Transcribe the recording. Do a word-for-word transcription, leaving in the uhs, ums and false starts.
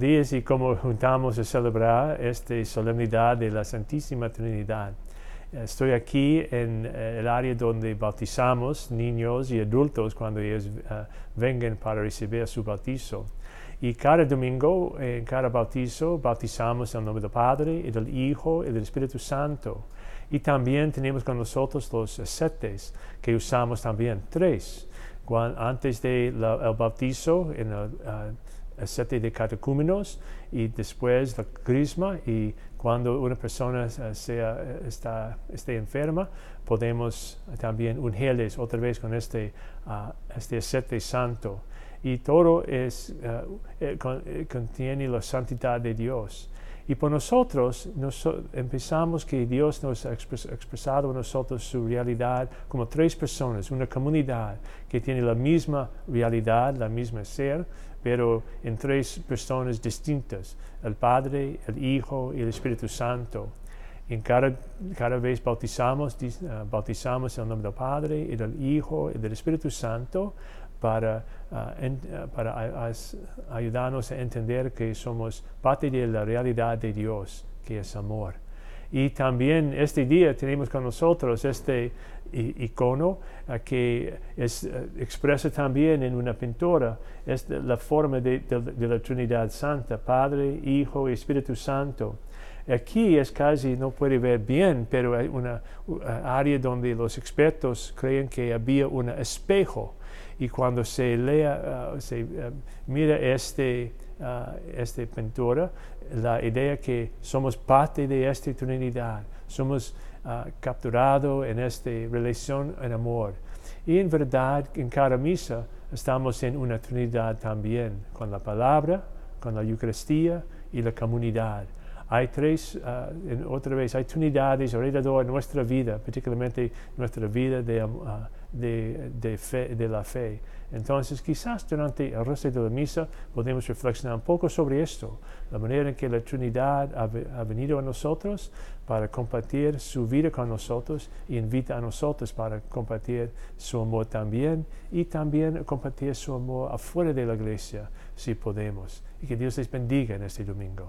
los días y cómo juntamos a celebrar esta solemnidad de la Santísima Trinidad. Estoy aquí en el área donde bautizamos niños y adultos cuando ellos uh, vengan para recibir su bautizo. Y cada domingo, en cada bautizo, bautizamos en el nombre del Padre, y del Hijo y del Espíritu Santo. Y también tenemos con nosotros los ascetes, que usamos también tres. Cuando, antes del bautizo, en el uh, ascete de catecúmenos, y después la crisma, y cuando una persona sea, está, esté enferma, podemos también ungirles otra vez con este, uh, este ascete santo. Y todo es, uh, con, contiene la santidad de Dios. Y por nosotros, nos, empezamos que Dios nos ha expres, expresado a nosotros su realidad como tres personas, una comunidad que tiene la misma realidad, la misma ser, pero en tres personas distintas, el Padre, el Hijo y el Espíritu Santo. En cada, cada vez bautizamos, uh, bautizamos en el nombre del Padre, y del Hijo y del Espíritu Santo, para, uh, en, uh, para a, a, ayudarnos a entender que somos parte de la realidad de Dios, que es amor. Y también este día tenemos con nosotros este icono uh, que es, uh, expresa también en una pintura esta, la forma de, de, de la Trinidad Santa, Padre, Hijo y Espíritu Santo. Aquí es casi, no puede ver bien, pero hay una uh, área donde los expertos creen que había un espejo. Y cuando se lea, uh, se uh, mira este, uh, esta pintura, la idea que somos parte de esta Trinidad, somos uh, capturados en esta relación en amor. Y en verdad, en cada misa, estamos en una Trinidad también, con la palabra, con la Eucaristía y la comunidad. Hay tres, uh, en otra vez, hay trinidades alrededor de nuestra vida, particularmente nuestra vida de amor. Uh, De, de, fe, de la fe. Entonces, quizás durante el resto de la misa podemos reflexionar un poco sobre esto, la manera en que la Trinidad ha, ha venido a nosotros para compartir su vida con nosotros y invita a nosotros para compartir su amor también y también compartir su amor afuera de la iglesia, si podemos. Y que Dios les bendiga en este domingo.